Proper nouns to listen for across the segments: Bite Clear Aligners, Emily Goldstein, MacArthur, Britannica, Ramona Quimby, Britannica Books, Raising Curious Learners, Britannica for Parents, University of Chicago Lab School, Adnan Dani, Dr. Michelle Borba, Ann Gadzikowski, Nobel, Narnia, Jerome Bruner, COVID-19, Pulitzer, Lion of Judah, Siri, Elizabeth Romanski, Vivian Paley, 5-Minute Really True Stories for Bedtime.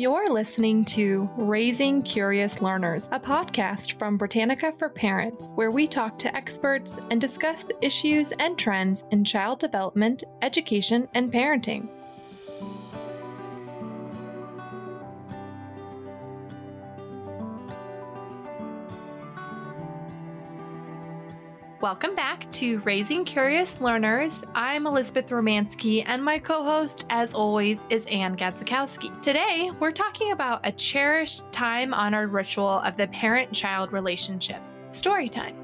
You're listening to Raising Curious Learners, a podcast from Britannica for Parents, where we talk to experts and discuss the issues and trends in child development, education, and parenting. Welcome back to Raising Curious Learners. I'm Elizabeth Romanski, and my co-host, as always, is Ann Gadzikowski. Today, we're talking about a cherished time-honored ritual of the parent-child relationship, story time.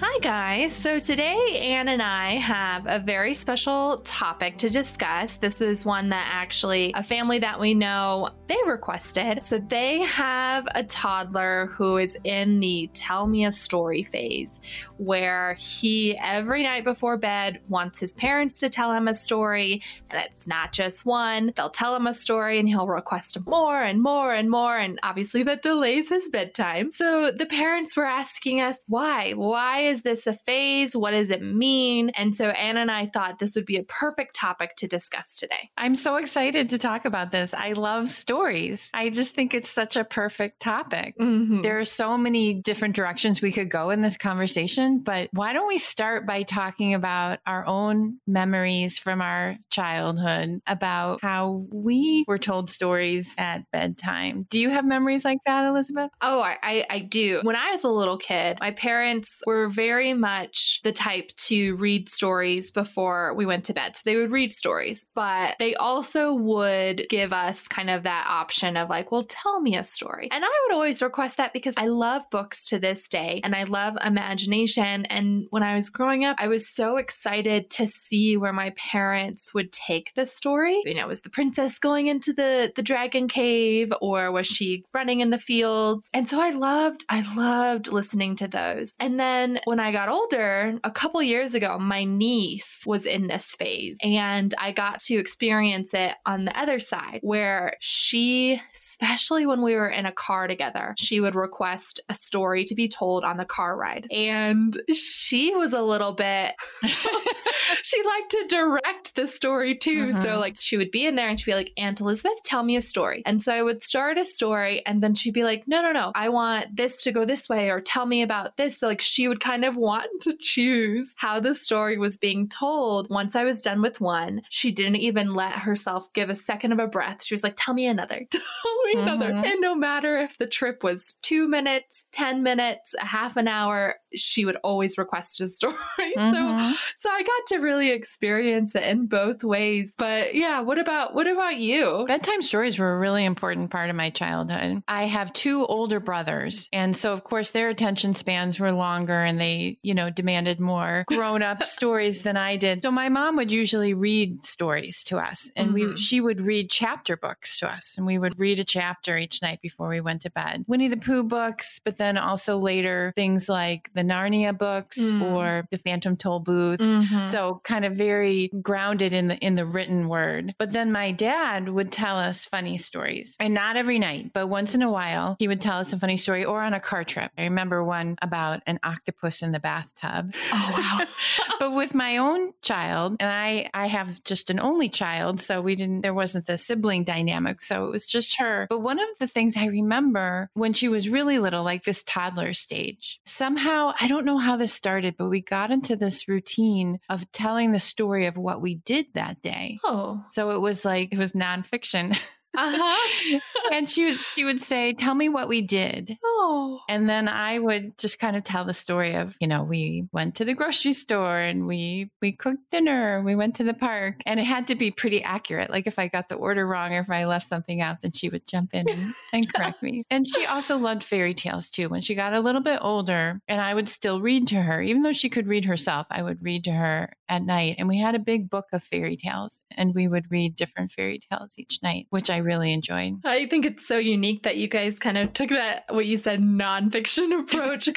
Hi guys, so today Ann and I have a very special topic to discuss. This was one that actually a family that we know, they requested. So they have a toddler who is in the tell me a story phase, where he every night before bed wants his parents to tell him a story, and it's not just one. They'll tell him a story and he'll request more and more and more, and obviously that delays his bedtime. So the parents were asking us, why is this a phase? What does it mean? And so Anna and I thought this would be a perfect topic to discuss today. I'm so excited to talk about this. I love stories. I just think it's such a perfect topic. Mm-hmm. There are so many different directions we could go in this conversation, but why don't we start by talking about our own memories from our childhood about how we were told stories at bedtime. Do you have memories like that, Elizabeth? Oh, I do. When I was a little kid, my parents were very much the type to read stories before we went to bed. So they would read stories, but they also would give us kind of that option of like, well, tell me a story. And I would always request that because I love books to this day and I love imagination. And when I was growing up, I was so excited to see where my parents would take the story. You know, was the princess going into the dragon cave, or was she running in the fields? And so I loved listening to those. And then when I got older, a couple years ago, my niece was in this phase and I got to experience it on the other side, where she, especially when we were in a car together, she would request a story to be told on the car ride. And she was a little bit, she liked to direct the story too. Mm-hmm. So like she would be in there and she'd be like, Aunt Elizabeth, tell me a story. And so I would start a story and then she'd be like, no, I want this to go this way, or tell me about this. So like she would kind of want to choose how the story was being told. Once I was done with one, she didn't even let herself give a second of a breath. She was like, tell me another. Mm-hmm. And no matter if the trip was 2 minutes, 10 minutes, a half an hour, she would always request a story. Mm-hmm. So I got to really experience it in both ways. But yeah, what about you? Bedtime stories were a really important part of my childhood. I have two older brothers. And so of course their attention spans were longer and they, demanded more grown-up stories than I did. So my mom would usually read stories to us, and mm-hmm. she would read chapter books to us, and we would read a chapter each night before we went to bed. Winnie the Pooh books, but then also later things like the Narnia books or the Phantom Toll Booth. Mm-hmm. So kind of very grounded in the written word. But then my dad would tell us funny stories, and not every night, but once in a while he would tell us a funny story, or on a car trip. I remember one about an octopus in the bathtub. Oh, wow. But with my own child, and I have just an only child, so there wasn't the sibling dynamic. So it was just her. But one of the things I remember when she was really little, like this toddler stage, somehow, I don't know how this started, but we got into this routine of telling the story of what we did that day. Oh. So it was nonfiction. Uh-huh. And she would say, tell me what we did. Oh. And then I would just kind of tell the story of, we went to the grocery store and we cooked dinner. We went to the park, and it had to be pretty accurate. Like if I got the order wrong or if I left something out, then she would jump in and correct me. And she also loved fairy tales too. When she got a little bit older, and I would still read to her, even though she could read herself, I would read to her at night. And we had a big book of fairy tales, and we would read different fairy tales each night, which I really enjoyed. I think it's so unique that you guys kind of took that, what you said, nonfiction approach.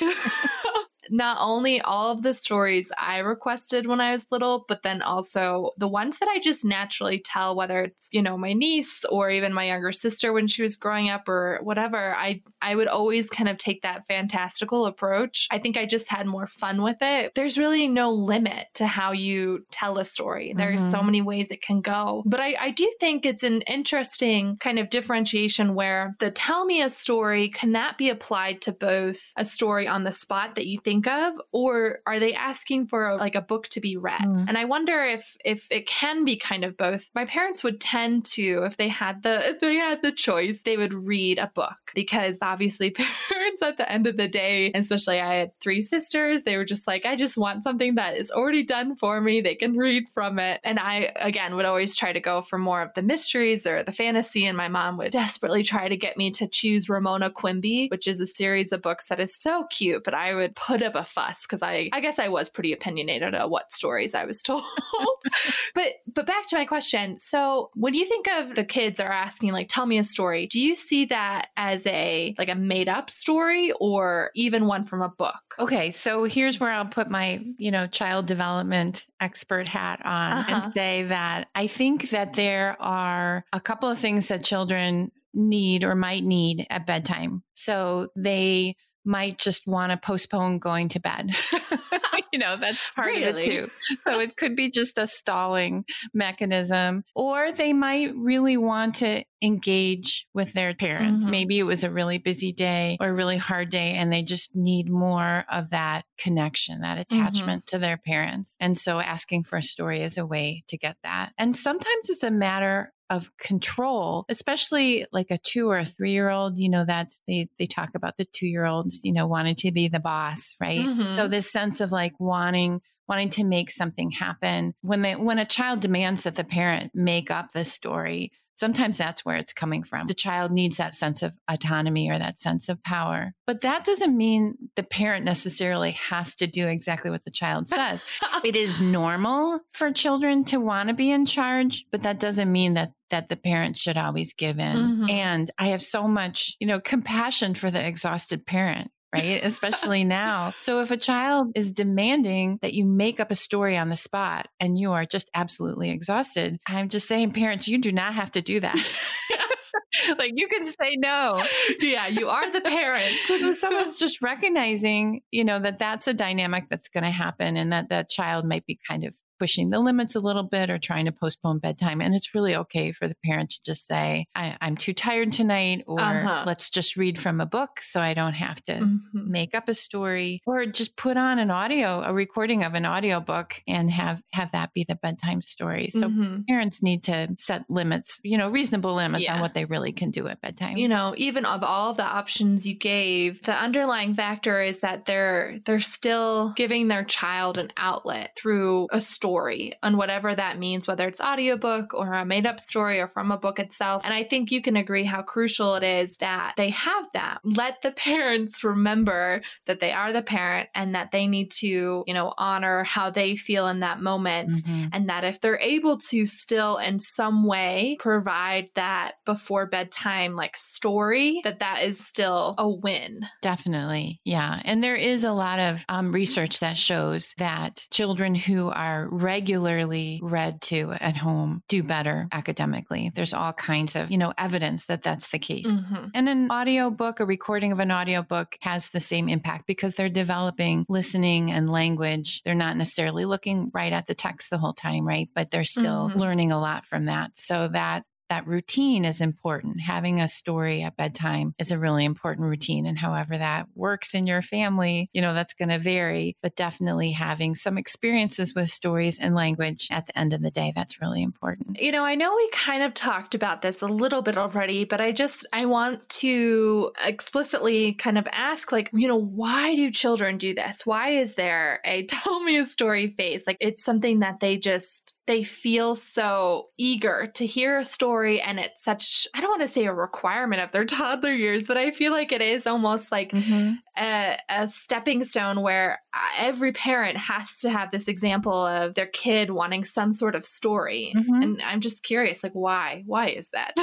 not only all of the stories I requested when I was little, but then also the ones that I just naturally tell, whether it's, you know, my niece or even my younger sister when she was growing up or whatever, I would always kind of take that fantastical approach. I think I just had more fun with it. There's really no limit to how you tell a story. There's so many ways it can go. But I do think it's an interesting kind of differentiation where the tell me a story, can that be applied to both a story on the spot that you think of, or are they asking for a book to be read? And I wonder if it can be kind of both. My parents would tend to, if they had the choice, they would read a book, because obviously parents at the end of the day, especially I had three sisters, they were just like, I just want something that is already done for me. They can read from it. And I, again, would always try to go for more of the mysteries or the fantasy. And my mom would desperately try to get me to choose Ramona Quimby, which is a series of books that is so cute, but I would put up a fuss because I guess I was pretty opinionated on what stories I was told. But back to my question. So when you think of the kids are asking, like, tell me a story, do you see that as a made up story or even one from a book? Okay. So here's where I'll put my, child development expert hat on and say that I think that there are a couple of things that children need or might need at bedtime. So they might just want to postpone going to bed. That's part of it too. So it could be just a stalling mechanism, or they might really want to engage with their parents. Mm-hmm. Maybe it was a really busy day or a really hard day, and they just need more of that connection, that attachment to their parents. And so asking for a story is a way to get that. And sometimes it's a matter of control, especially like a 2 or 3-year-old, that's they talk about the 2-year-olds, wanting to be the boss, right? Mm-hmm. So this sense of like wanting to make something happen. When a child demands that the parent make up the story, sometimes that's where it's coming from. The child needs that sense of autonomy or that sense of power. But that doesn't mean the parent necessarily has to do exactly what the child says. It is normal for children to want to be in charge, but that doesn't mean that the parent should always give in. Mm-hmm. And I have so much, compassion for the exhausted parent. Right? Especially now. So if a child is demanding that you make up a story on the spot and you are just absolutely exhausted, I'm just saying, parents, you do not have to do that. Like, you can say no. Yeah, you are the parent. So someone's just recognizing, that that's a dynamic that's going to happen, and that that child might be kind of pushing the limits a little bit or trying to postpone bedtime. And it's really okay for the parent to just say, I'm too tired tonight, or let's just read from a book so I don't have to make up a story, or just put on a recording of an audiobook and have that be the bedtime story. So parents need to set limits, reasonable limits on what they really can do at bedtime. Even of all the options you gave, the underlying factor is that they're still giving their child an outlet through a story, and whatever that means, whether it's audiobook or a made up story or from a book itself. And I think you can agree how crucial it is that they have that. Let the parents remember that they are the parent and that they need to, honor how they feel in that moment. And that if they're able to still in some way provide that before bedtime, like, story, that is still a win. Definitely. Yeah. And there is a lot of research that shows that children who are regularly read to at home do better academically. There's all kinds of, evidence that that's the case. And an audiobook, a recording of an audiobook, has the same impact because they're developing listening and language. They're not necessarily looking right at the text the whole time, right? But they're still learning a lot from that. So that routine is important. Having a story at bedtime is a really important routine. And however that works in your family, that's going to vary, but definitely having some experiences with stories and language at the end of the day, that's really important. I know we kind of talked about this a little bit already, but I want to explicitly kind of ask, why do children do this? Why is there a tell me a story phase? Like, it's something that they feel so eager to hear a story. And it's such, I don't want to say a requirement of their toddler years, but I feel like it is almost like a stepping stone where every parent has to have this example of their kid wanting some sort of story. And I'm just curious, why is that?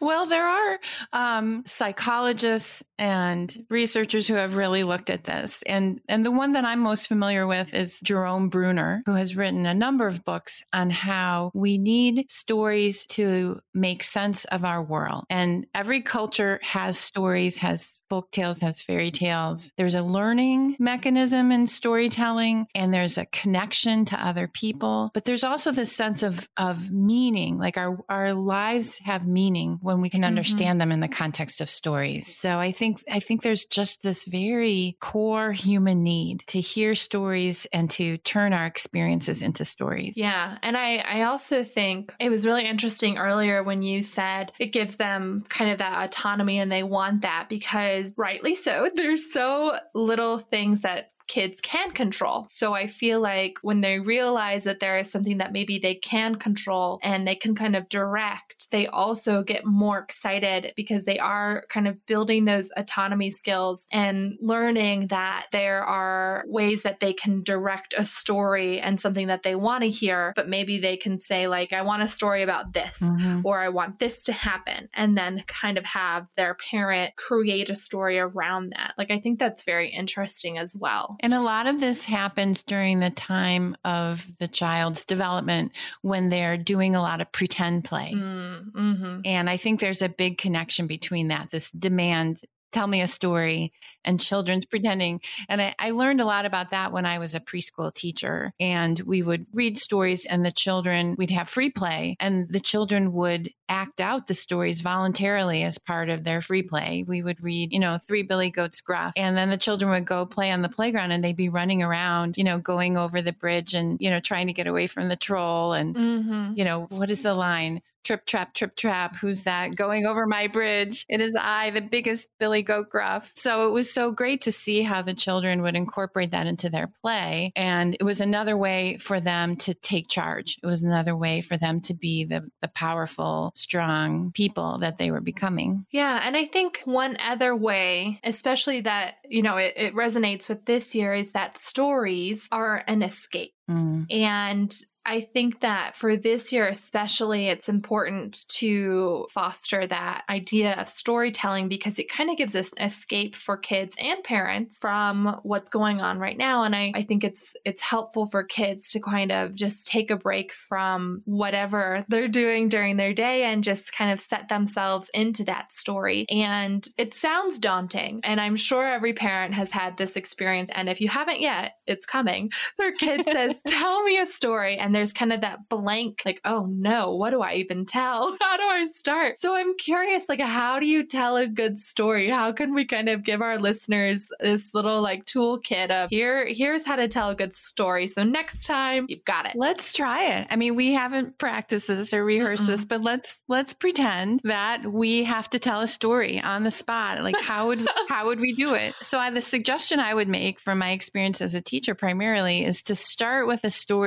Well, there are psychologists and researchers who have really looked at this. And the one that I'm most familiar with is Jerome Bruner, who has written a number of books on how we need stories to make sense of our world. And every culture has stories, has folk tales, has fairy tales. There's a learning mechanism in storytelling, and there's a connection to other people. But there's also this sense of meaning, like our lives have meaning when we can understand them in the context of stories. So I think there's just this very core human need to hear stories and to turn our experiences into stories. Yeah. And I also think it was really interesting earlier when you said it gives them kind of that autonomy and they want that because rightly so, there's so little things that kids can control. So I feel like when they realize that there is something that maybe they can control and they can kind of direct, they also get more excited because they are kind of building those autonomy skills and learning that there are ways that they can direct a story and something that they want to hear, but maybe they can say like, I want a story about this, or I want this to happen, and then kind of have their parent create a story around that. Like, I think that's very interesting as well. And a lot of this happens during the time of the child's development when they're doing a lot of pretend play. And I think there's a big connection between that, this demand, tell me a story, and children's pretending. And I learned a lot about that when I was a preschool teacher, and we would read stories and the children, we'd have free play, and the children would act out the stories voluntarily as part of their free play. We would read, Three Billy Goats Gruff, and then the children would go play on the playground and they'd be running around, going over the bridge and, trying to get away from the troll and, what is the line? Trip, trap, who's that going over my bridge? It is I, the biggest Billy Goat Gruff. So it was so great to see how the children would incorporate that into their play. And it was another way for them to take charge. It was another way for them to be the powerful, strong people that they were becoming. Yeah. And I think one other way, especially that, it resonates with this year, is that stories are an escape. And I think that for this year especially, it's important to foster that idea of storytelling because it kind of gives us an escape for kids and parents from what's going on right now. And I think it's helpful for kids to kind of just take a break from whatever they're doing during their day and just kind of set themselves into that story. And it sounds daunting. And I'm sure every parent has had this experience. And if you haven't yet, it's coming. Their kid says, tell me a story. And there's kind of that blank, like, oh no, what do I even tell? How do I start? So I'm curious, like, how do you tell a good story? How can we kind of give our listeners this little like toolkit of here's how to tell a good story. So next time you've got it. Let's try it. I mean, we haven't practiced this or rehearsed this, but let's pretend that we have to tell a story on the spot. Like, how would we do it? So the suggestion I would make from my experience as a teacher primarily is to start with a story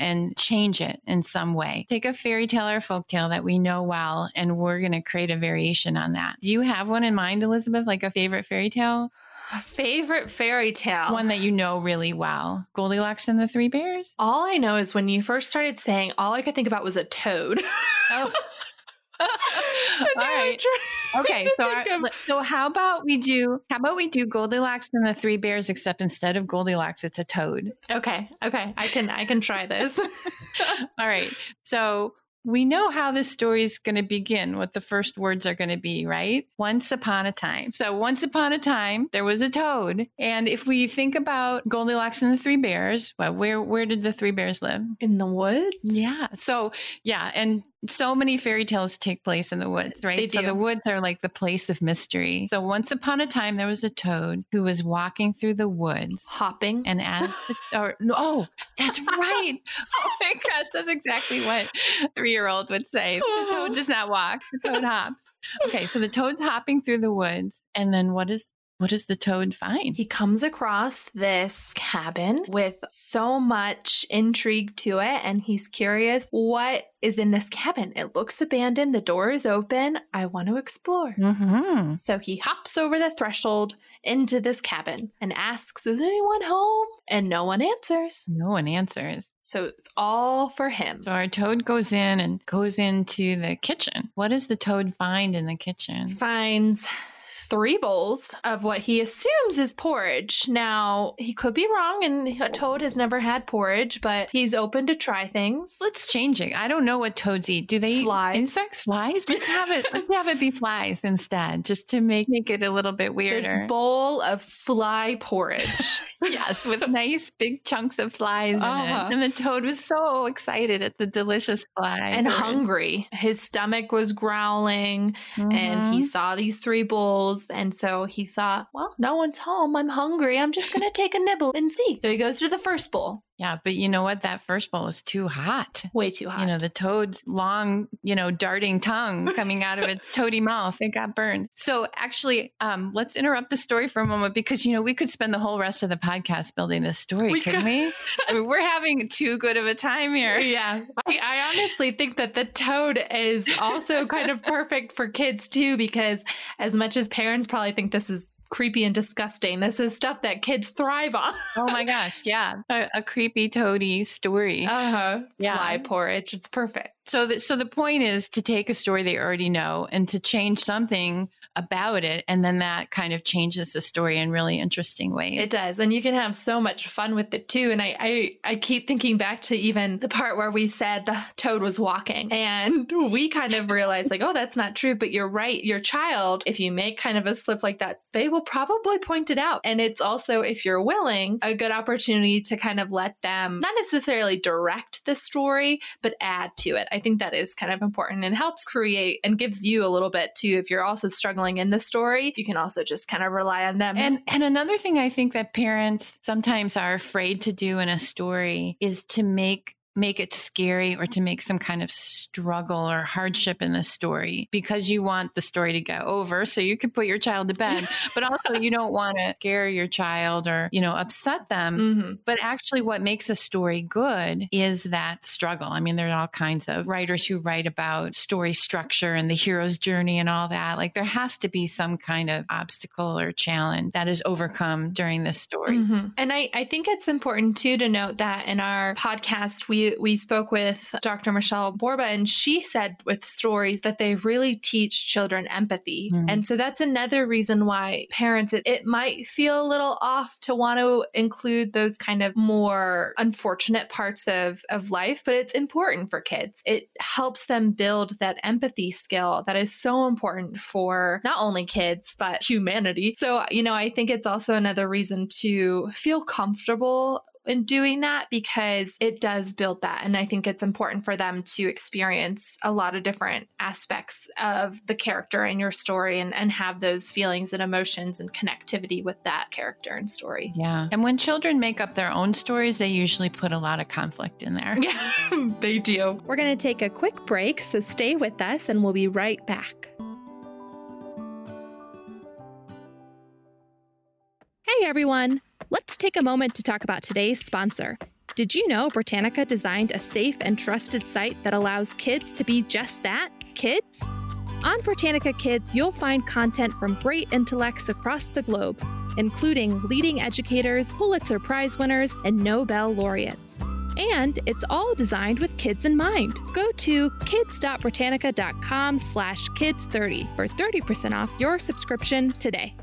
and change it in some way. Take a fairy tale or folk tale that we know well, and we're going to create a variation on that. Do you have one in mind, Elizabeth, like a favorite fairy tale? Favorite fairy tale? One that you know really well. Goldilocks and the Three Bears? All I know is when you first started saying, all I could think about was a toad. Oh. All right. Okay. So how about we do Goldilocks and the Three Bears, except instead of Goldilocks, it's a toad. Okay. I can try this. All right. So we know how this story is going to begin, what the first words are going to be, right? Once upon a time. So once upon a time, there was a toad. And if we think about Goldilocks and the Three Bears, well, where did the three bears live? In the woods? Yeah. So, yeah. And so many fairy tales take place in the woods, right? They do. So the woods are like the place of mystery. So once upon a time, there was a toad who was walking through the woods. Hopping. And as that's right. Oh my gosh, that's exactly what a 3-year-old would say. The toad does not walk. The toad hops. Okay, so the toad's hopping through the woods. And then what is What does the toad find? He comes across this cabin with so much intrigue to it, and he's curious what is in this cabin. It looks abandoned. The door is open. I want to explore. Mm-hmm. So he hops over the threshold into this cabin and asks, is anyone home? And no one answers. No one answers. So it's all for him. So our toad goes in and goes into the kitchen. What does the toad find in the kitchen? Finds 3 bowls of what he assumes is porridge. Now, he could be wrong, and a toad has never had porridge, but he's open to try things. Let's change it. I don't know what toads eat. Do they flies. Eat insects? Flies? Let's have it be flies instead, just to make it a little bit weirder. This bowl of fly porridge. Yes, with nice big chunks of flies in it. And the toad was so excited at the delicious fly. And porridge. Hungry. His stomach was growling, and he saw these 3 bowls. And so he thought, well, no one's home. I'm hungry. I'm just going to take a nibble and see. So he goes to the first bowl. Yeah, but you know what? That first bowl was too hot. Way too hot. You know, the toad's long, darting tongue coming out of its toady mouth. It got burned. So actually, let's interrupt the story for a moment because, we could spend the whole rest of the podcast building this story, couldn't we? I mean, we're having too good of a time here. Yeah. I honestly think that the toad is also kind of perfect for kids too, because as much as parents probably think this is creepy and disgusting, this is stuff that kids thrive on. Oh my gosh. Yeah. A creepy toady story. Yeah. Fly porridge. It's perfect. So the point is to take a story they already know and to change something about it. And then that kind of changes the story in really interesting ways. It does. And you can have so much fun with it too. And I keep thinking back to even the part where we said the toad was walking, and we kind of realized like, oh, that's not true. But you're right. Your child, if you make kind of a slip like that, they will probably point it out. And it's also, if you're willing, a good opportunity to kind of let them not necessarily direct the story, but add to it. I think that is kind of important and helps create and gives you a little bit too. If you're also struggling in the story, you can also just kind of rely on them. And another thing I think that parents sometimes are afraid to do in a story is to make it scary or to make some kind of struggle or hardship in the story, because you want the story to go over so you can put your child to bed, but also you don't want to scare your child or, upset them. Mm-hmm. But actually what makes a story good is that struggle. I mean, there are all kinds of writers who write about story structure and the hero's journey and all that. Like there has to be some kind of obstacle or challenge that is overcome during the story. Mm-hmm. And I think it's important too, to note that in our podcast, we spoke with Dr. Michelle Borba, and she said with stories that they really teach children empathy. Mm-hmm. And so that's another reason why parents, it might feel a little off to want to include those kind of more unfortunate parts of life, but it's important for kids. It helps them build that empathy skill that is so important for not only kids, but humanity. So, I think it's also another reason to feel comfortable in doing that, because it does build that. And I think it's important for them to experience a lot of different aspects of the character in your story and have those feelings and emotions and connectivity with that character and story. Yeah. And when children make up their own stories, they usually put a lot of conflict in there. Yeah, they do. We're going to take a quick break, so stay with us and we'll be right back. Hey, everyone. Let's take a moment to talk about today's sponsor. Did you know Britannica designed a safe and trusted site that allows kids to be just that, kids? On Britannica Kids, you'll find content from great intellects across the globe, including leading educators, Pulitzer Prize winners, and Nobel laureates. And it's all designed with kids in mind. Go to kids.britannica.com/kids30 for 30% off your subscription today.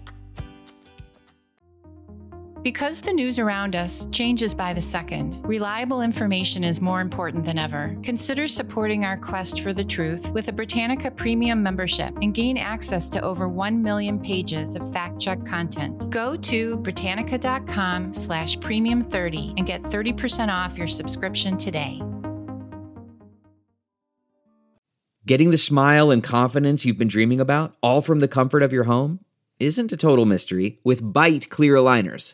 Because the news around us changes by the second, reliable information is more important than ever. Consider supporting our quest for the truth with a Britannica Premium membership and gain access to over 1 million pages of fact-check content. Go to Britannica.com/premium30 and get 30% off your subscription today. Getting the smile and confidence you've been dreaming about, all from the comfort of your home, isn't a total mystery with Bite Clear Aligners.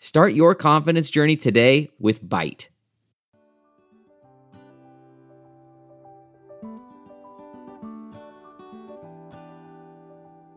Start your confidence journey today with Byte.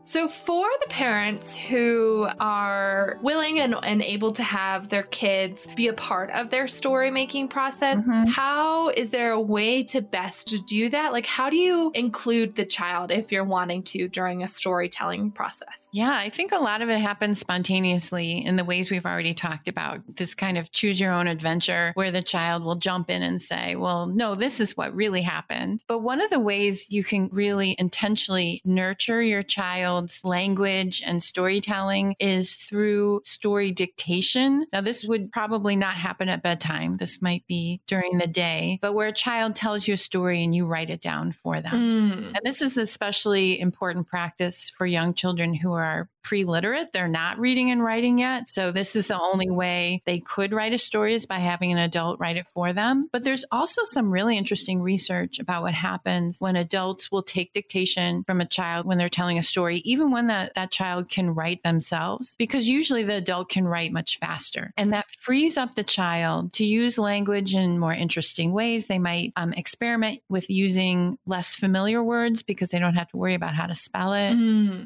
So for the parents who are willing and able to have their kids be a part of their story-making process, how is there a way to best do that? Like, how do you include the child if you're wanting to during a storytelling process? Yeah, I think a lot of it happens spontaneously in the ways we've already talked about. This kind of choose your own adventure where the child will jump in and say, well, no, this is what really happened. But one of the ways you can really intentionally nurture your child language and storytelling is through story dictation. Now, this would probably not happen at bedtime. This might be during the day, but where a child tells you a story and you write it down for them. And this is especially important practice for young children who are pre-literate. They're not reading and writing yet. So this is the only way they could write a story is by having an adult write it for them. But there's also some really interesting research about what happens when adults will take dictation from a child when they're telling a story, even when that child can write themselves, because usually the adult can write much faster. And that frees up the child to use language in more interesting ways. They might experiment with using less familiar words because they don't have to worry about how to spell it.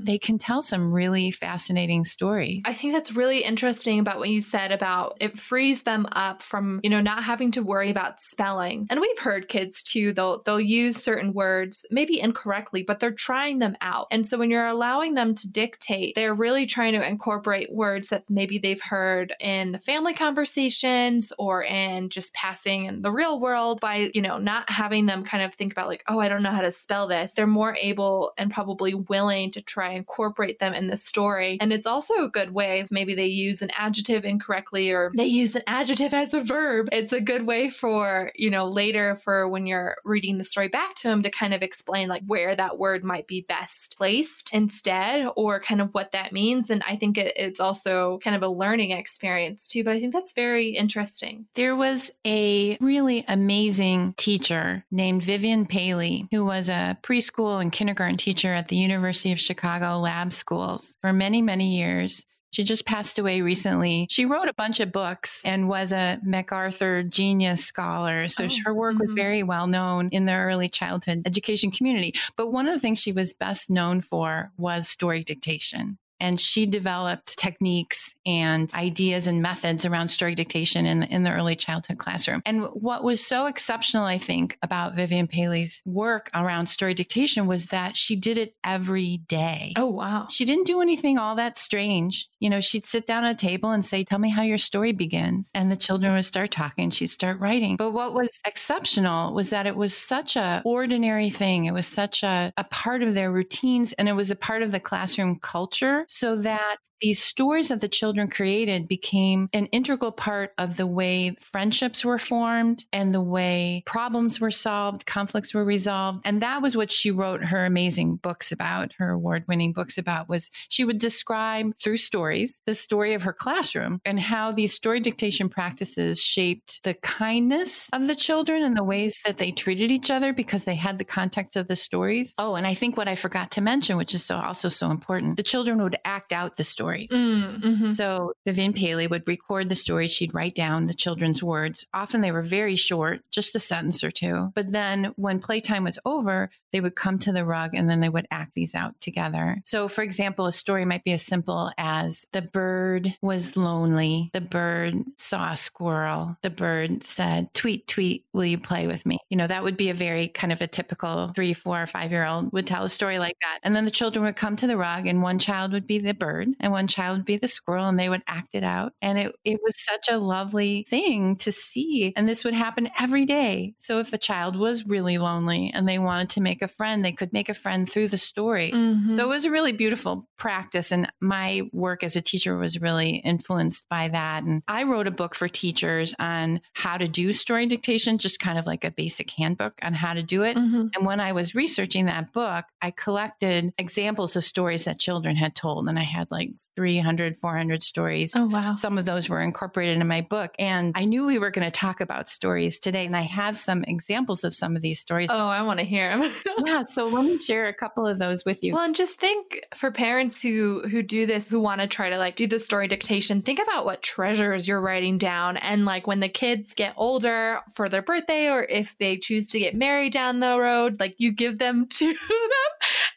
They can tell some really fascinating story. I think that's really interesting about what you said about it frees them up from, not having to worry about spelling. And we've heard kids too, they'll use certain words, maybe incorrectly, but they're trying them out. And so when you're allowing them to dictate, they're really trying to incorporate words that maybe they've heard in the family conversations or in just passing in the real world by, not having them kind of think about like, oh, I don't know how to spell this. They're more able and probably willing to try and incorporate them in the story. And it's also a good way if maybe they use an adjective incorrectly or they use an adjective as a verb. It's a good way for, later for when you're reading the story back to them to kind of explain like where that word might be best placed instead or kind of what that means. And I think it's also kind of a learning experience too. But I think that's very interesting. There was a really amazing teacher named Vivian Paley, who was a preschool and kindergarten teacher at the University of Chicago Lab School for many, many years. She just passed away recently. She wrote a bunch of books and was a MacArthur Genius Scholar. So her work was very well known in the early childhood education community. But one of the things she was best known for was story dictation. And she developed techniques and ideas and methods around story dictation in the early childhood classroom. And what was so exceptional, I think, about Vivian Paley's work around story dictation was that she did it every day. Oh, wow. She didn't do anything all that strange. She'd sit down at a table and say, tell me how your story begins. And the children would start talking. She'd start writing. But what was exceptional was that it was such an ordinary thing. It was such a part of their routines. And it was a part of the classroom culture. So that these stories that the children created became an integral part of the way friendships were formed and the way problems were solved, conflicts were resolved. And that was what she wrote her amazing books about, her award-winning books about, was she would describe through stories the story of her classroom and how these story dictation practices shaped the kindness of the children and the ways that they treated each other because they had the context of the stories. Oh, and I think what I forgot to mention, which is also so important, the children would act out the story. So Vivian Paley would record the story. She'd write down the children's words. Often they were very short, just a sentence or two. But then when playtime was over, they would come to the rug and then they would act these out together. So for example, a story might be as simple as the bird was lonely. The bird saw a squirrel. The bird said, tweet, tweet, will you play with me? That would be a very kind of a typical 3, 4, or 5-year-old would tell a story like that. And then the children would come to the rug and one child would be the bird and one child would be the squirrel and they would act it out. And it was such a lovely thing to see. And this would happen every day. So if a child was really lonely and they wanted to make a friend, they could make a friend through the story. So it was a really beautiful practice. And my work as a teacher was really influenced by that. And I wrote a book for teachers on how to do story dictation, just kind of like a basic handbook on how to do it. And when I was researching that book, I collected examples of stories that children had told old, and I had like 300, 400 stories. Oh, wow. Some of those were incorporated in my book. And I knew we were going to talk about stories today. And I have some examples of some of these stories. Oh, I want to hear them. Yeah. So let me share a couple of those with you. Well, and just think for parents who do this, who want to try to like do the story dictation, think about what treasures you're writing down. And like when the kids get older for their birthday, or if they choose to get married down the road, like you give them to them.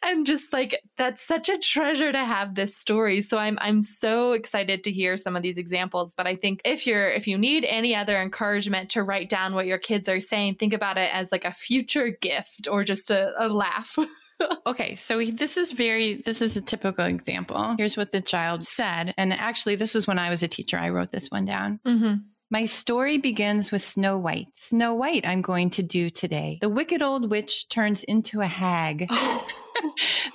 And just like, that's such a treasure to have this story. So I'm so excited to hear some of these examples, but I think if you need any other encouragement to write down what your kids are saying, think about it as like a future gift or just a laugh. Okay, so this is a typical example. Here's what the child said. And actually, this was when I was a teacher. I wrote this one down. Mm-hmm. My story begins with Snow White. Snow White, I'm going to do today. The wicked old witch turns into a hag.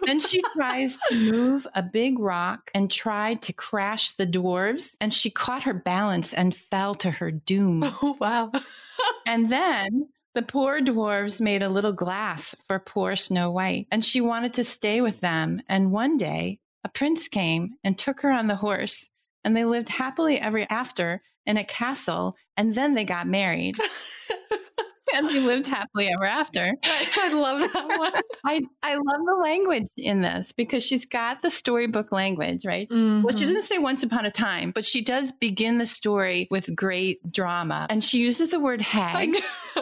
Then she tries to move a big rock and tried to crash the dwarves. And she caught her balance and fell to her doom. Oh, wow. And then the poor dwarves made a little glass for poor Snow White. And she wanted to stay with them. And one day, a prince came and took her on the horse. And they lived happily ever after in a castle. And then they got married. And they lived happily ever after. I love that one. I love the language in this because she's got the storybook language, right? Mm-hmm. Well, she doesn't say once upon a time, but she does begin the story with great drama. And she uses the word hag.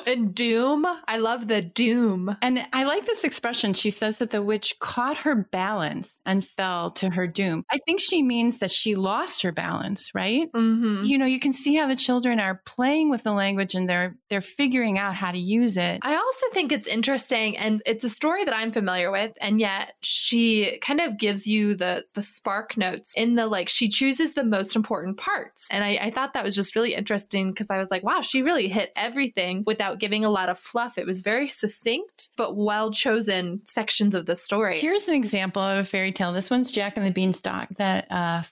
And doom. I love the doom. And I like this expression. She says that the witch caught her balance and fell to her doom. I think she means that she lost her balance, right? Mm-hmm. You know, you can see how the children are playing with the language and they're figuring out how to use it. I also think it's interesting, and it's a story that I'm familiar with, and yet she kind of gives you the spark notes in the, like, she chooses the most important parts. And I thought that was just really interesting because I was like, wow, she really hit everything without giving a lot of fluff. It was very succinct, but well-chosen sections of the story. Here's an example of a fairy tale. This one's Jack and the Beanstalk that a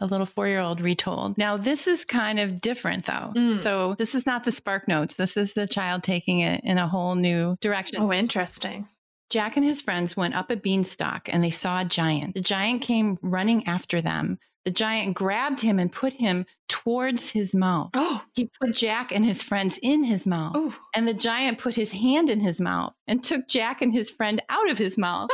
little four-year-old retold. Now, this is kind of different, though. Mm. So this is not the spark notes. This is the child taking it in a whole new direction. Oh, interesting. Jack and his friends went up a beanstalk and they saw a giant. The giant came running after them. The giant grabbed him and put him towards his mouth. Oh, he put Jack and his friends in his mouth. Oh. And the giant put his hand in his mouth and took Jack and his friend out of his mouth.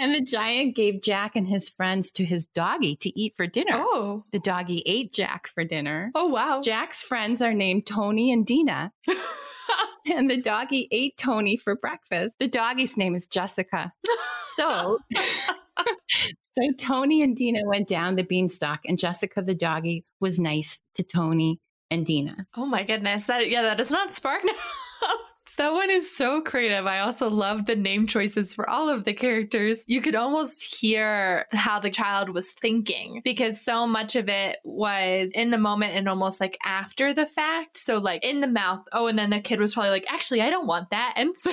And the giant gave Jack and his friends to his doggy to eat for dinner. Oh. The doggy ate Jack for dinner. Oh, wow. Jack's friends are named Tony and Dina. And the doggy ate Tony for breakfast. The doggy's name is Jessica. So Tony and Dina went down the beanstalk, and Jessica the doggy was nice to Tony and Dina. Oh, my goodness. That is not spark. That one is so creative. I also love the name choices for all of the characters. You could almost hear how the child was thinking because so much of it was in the moment and almost like after the fact. So like in the mouth. Oh, and then the kid was probably like, actually, I don't want that. And so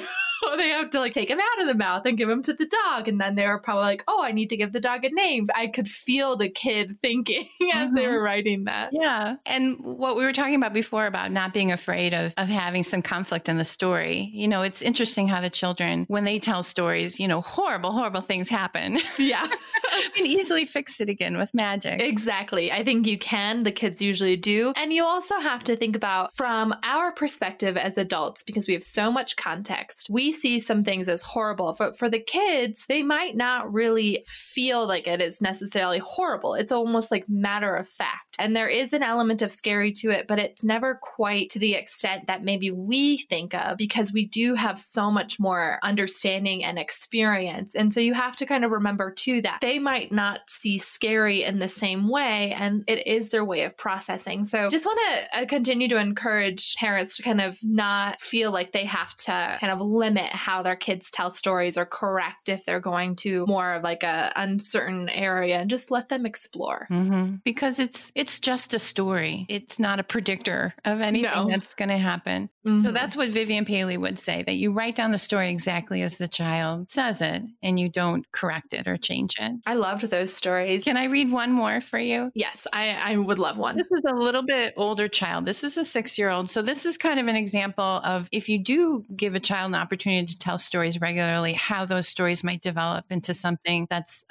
they have to like take him out of the mouth and give him to the dog. And then they were probably like, oh, I need to give the dog a name. I could feel the kid thinking as mm-hmm. they were writing that. Yeah. And what we were talking about before about not being afraid of having some conflict in the story. You know, it's interesting how the children, when they tell stories, you know, horrible, horrible things happen. Yeah. You can easily fix it again with magic. Exactly. I think you can. The kids usually do. And you also have to think about from our perspective as adults, because we have so much context, we see some things as horrible. But for the kids, they might not really feel like it is necessarily horrible. It's almost like matter of fact. And there is an element of scary to it, but it's never quite to the extent that maybe we think of, because we do have so much more understanding and experience. And so you have to kind of remember too that they might not see scary in the same way, and it is their way of processing. So just want to continue to encourage parents to kind of not feel like they have to kind of limit how their kids tell stories or correct if they're going to more of like a uncertain area, and just let them explore. Mm-hmm. Because it's just a story. It's not a predictor of anything that's going to happen. Mm-hmm. So that's what Vivian Paley would say, that you write down the story exactly as the child says it and you don't correct it or change it. I loved those stories. Can I read one more for you? Yes, I would love one. This is a little bit older child. This is a 6-year-old. So this is kind of an example of if you do give a child an opportunity opportunity to tell stories regularly, how those stories might develop into something that's,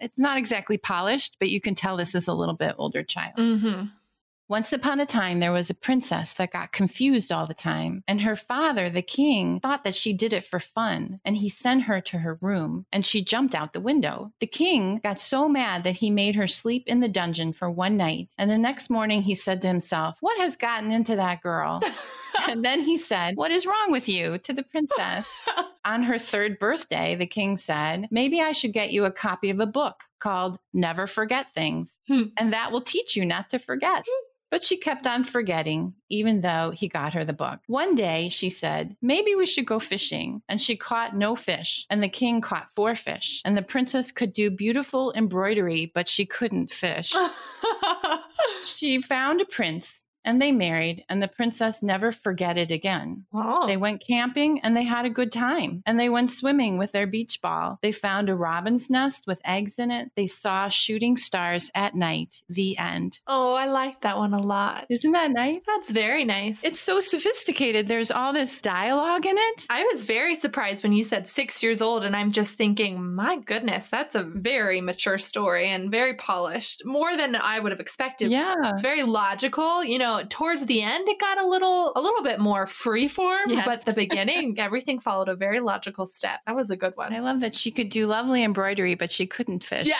it's not exactly polished, but you can tell this is a little bit older child. Mm-hmm. Once upon a time, there was a princess that got confused all the time. And her father, the king, thought that she did it for fun. And he sent her to her room and she jumped out the window. The king got so mad that he made her sleep in the dungeon for one night. And the next morning he said to himself, "What has gotten into that girl?" And then he said, "What is wrong with you?" to the princess. On her third birthday, the king said, "Maybe I should get you a copy of a book called Never Forget Things. And that will teach you not to forget." But she kept on forgetting, even though he got her the book. One day, she said, "Maybe we should go fishing." And she caught no fish. And the king caught 4 fish. And the princess could do beautiful embroidery, but she couldn't fish. She found a prince. And they married, and the princess never forgot it again. Wow. They went camping, and they had a good time. And they went swimming with their beach ball. They found a robin's nest with eggs in it. They saw shooting stars at night. The end. Oh, I like that one a lot. Isn't that nice? That's very nice. It's so sophisticated. There's all this dialogue in it. I was very surprised when you said 6 years old, and I'm just thinking, my goodness, that's a very mature story and very polished. More than I would have expected. Yeah. It's very logical, you know. Towards the end, it got a little bit more freeform, yes. But the beginning, everything followed a very logical step. That was a good one. I love that she could do lovely embroidery, but she couldn't fish. Yeah,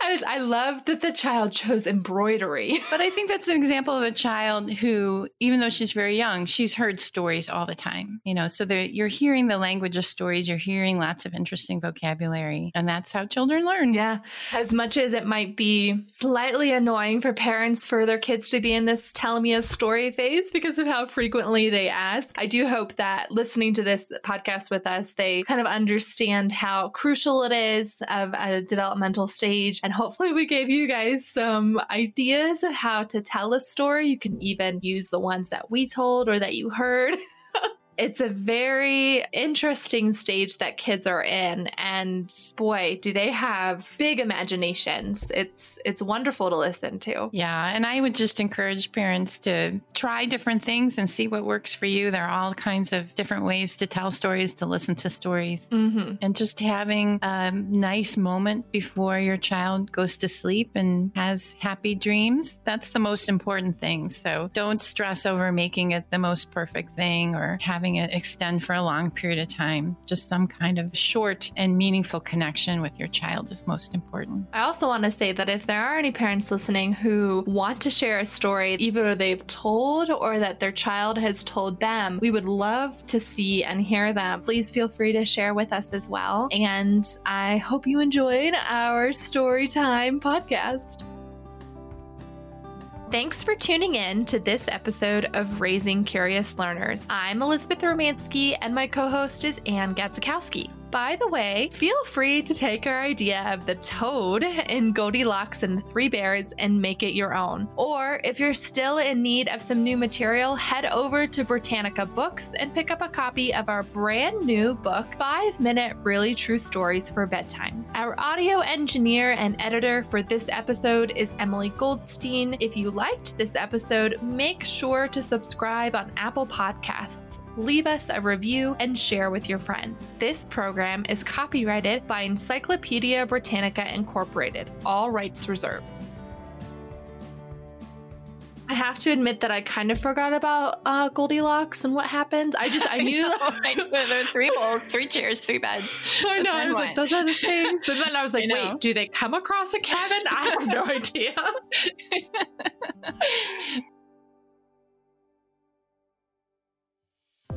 I love that the child chose embroidery. But I think that's an example of a child who, even though she's very young, she's heard stories all the time. You know, so you're hearing the language of stories. You're hearing lots of interesting vocabulary, and that's how children learn. Yeah, as much as it might be slightly annoying for parents for their kids to be in this tell me a story phase because of how frequently they ask. I do hope that listening to this podcast with us, they kind of understand how crucial it is of a developmental stage. And hopefully we gave you guys some ideas of how to tell a story. You can even use the ones that we told or that you heard. It's a very interesting stage that kids are in, and boy, do they have big imaginations. It's wonderful to listen to. Yeah, and I would just encourage parents to try different things and see what works for you. There are all kinds of different ways to tell stories, to listen to stories, mm-hmm. and just having a nice moment before your child goes to sleep and has happy dreams. That's the most important thing. So don't stress over making it the most perfect thing or having it extend for a long period of time. Just some kind of short and meaningful connection with your child is most important. I also want to say that if there are any parents listening who want to share a story, either they've told or that their child has told them, we would love to see and hear them. Please feel free to share with us as well. And I hope you enjoyed our Storytime podcast. Thanks for tuning in to this episode of Raising Curious Learners. I'm Elizabeth Romanski, and my co-host is Ann Gadzikowski. By the way, feel free to take our idea of the toad in Goldilocks and the Three Bears and make it your own. Or if you're still in need of some new material, head over to Britannica Books and pick up a copy of our brand new book, 5-Minute Really True Stories for Bedtime. Our audio engineer and editor for this episode is Emily Goldstein. If you liked this episode, make sure to subscribe on Apple Podcasts. Leave us a review and share with your friends. This program is copyrighted by Encyclopedia Britannica Incorporated, all rights reserved. I have to admit that I kind of forgot about Goldilocks and what happened. I knew there were 3 bowls, 3 chairs, 3 beds. I know. I was like, those are the things. But then I was like, wait, do they come across a cabin? I have no idea.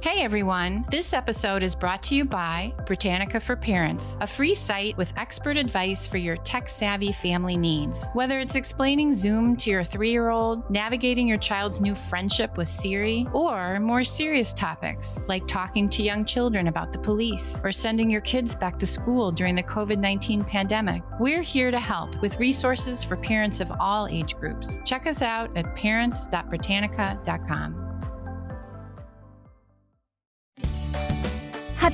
Hey everyone, this episode is brought to you by Britannica for Parents, a free site with expert advice for your tech-savvy family needs. Whether it's explaining Zoom to your 3-year-old, navigating your child's new friendship with Siri, or more serious topics like talking to young children about the police or sending your kids back to school during the COVID-19 pandemic, we're here to help with resources for parents of all age groups. Check us out at parents.britannica.com. Have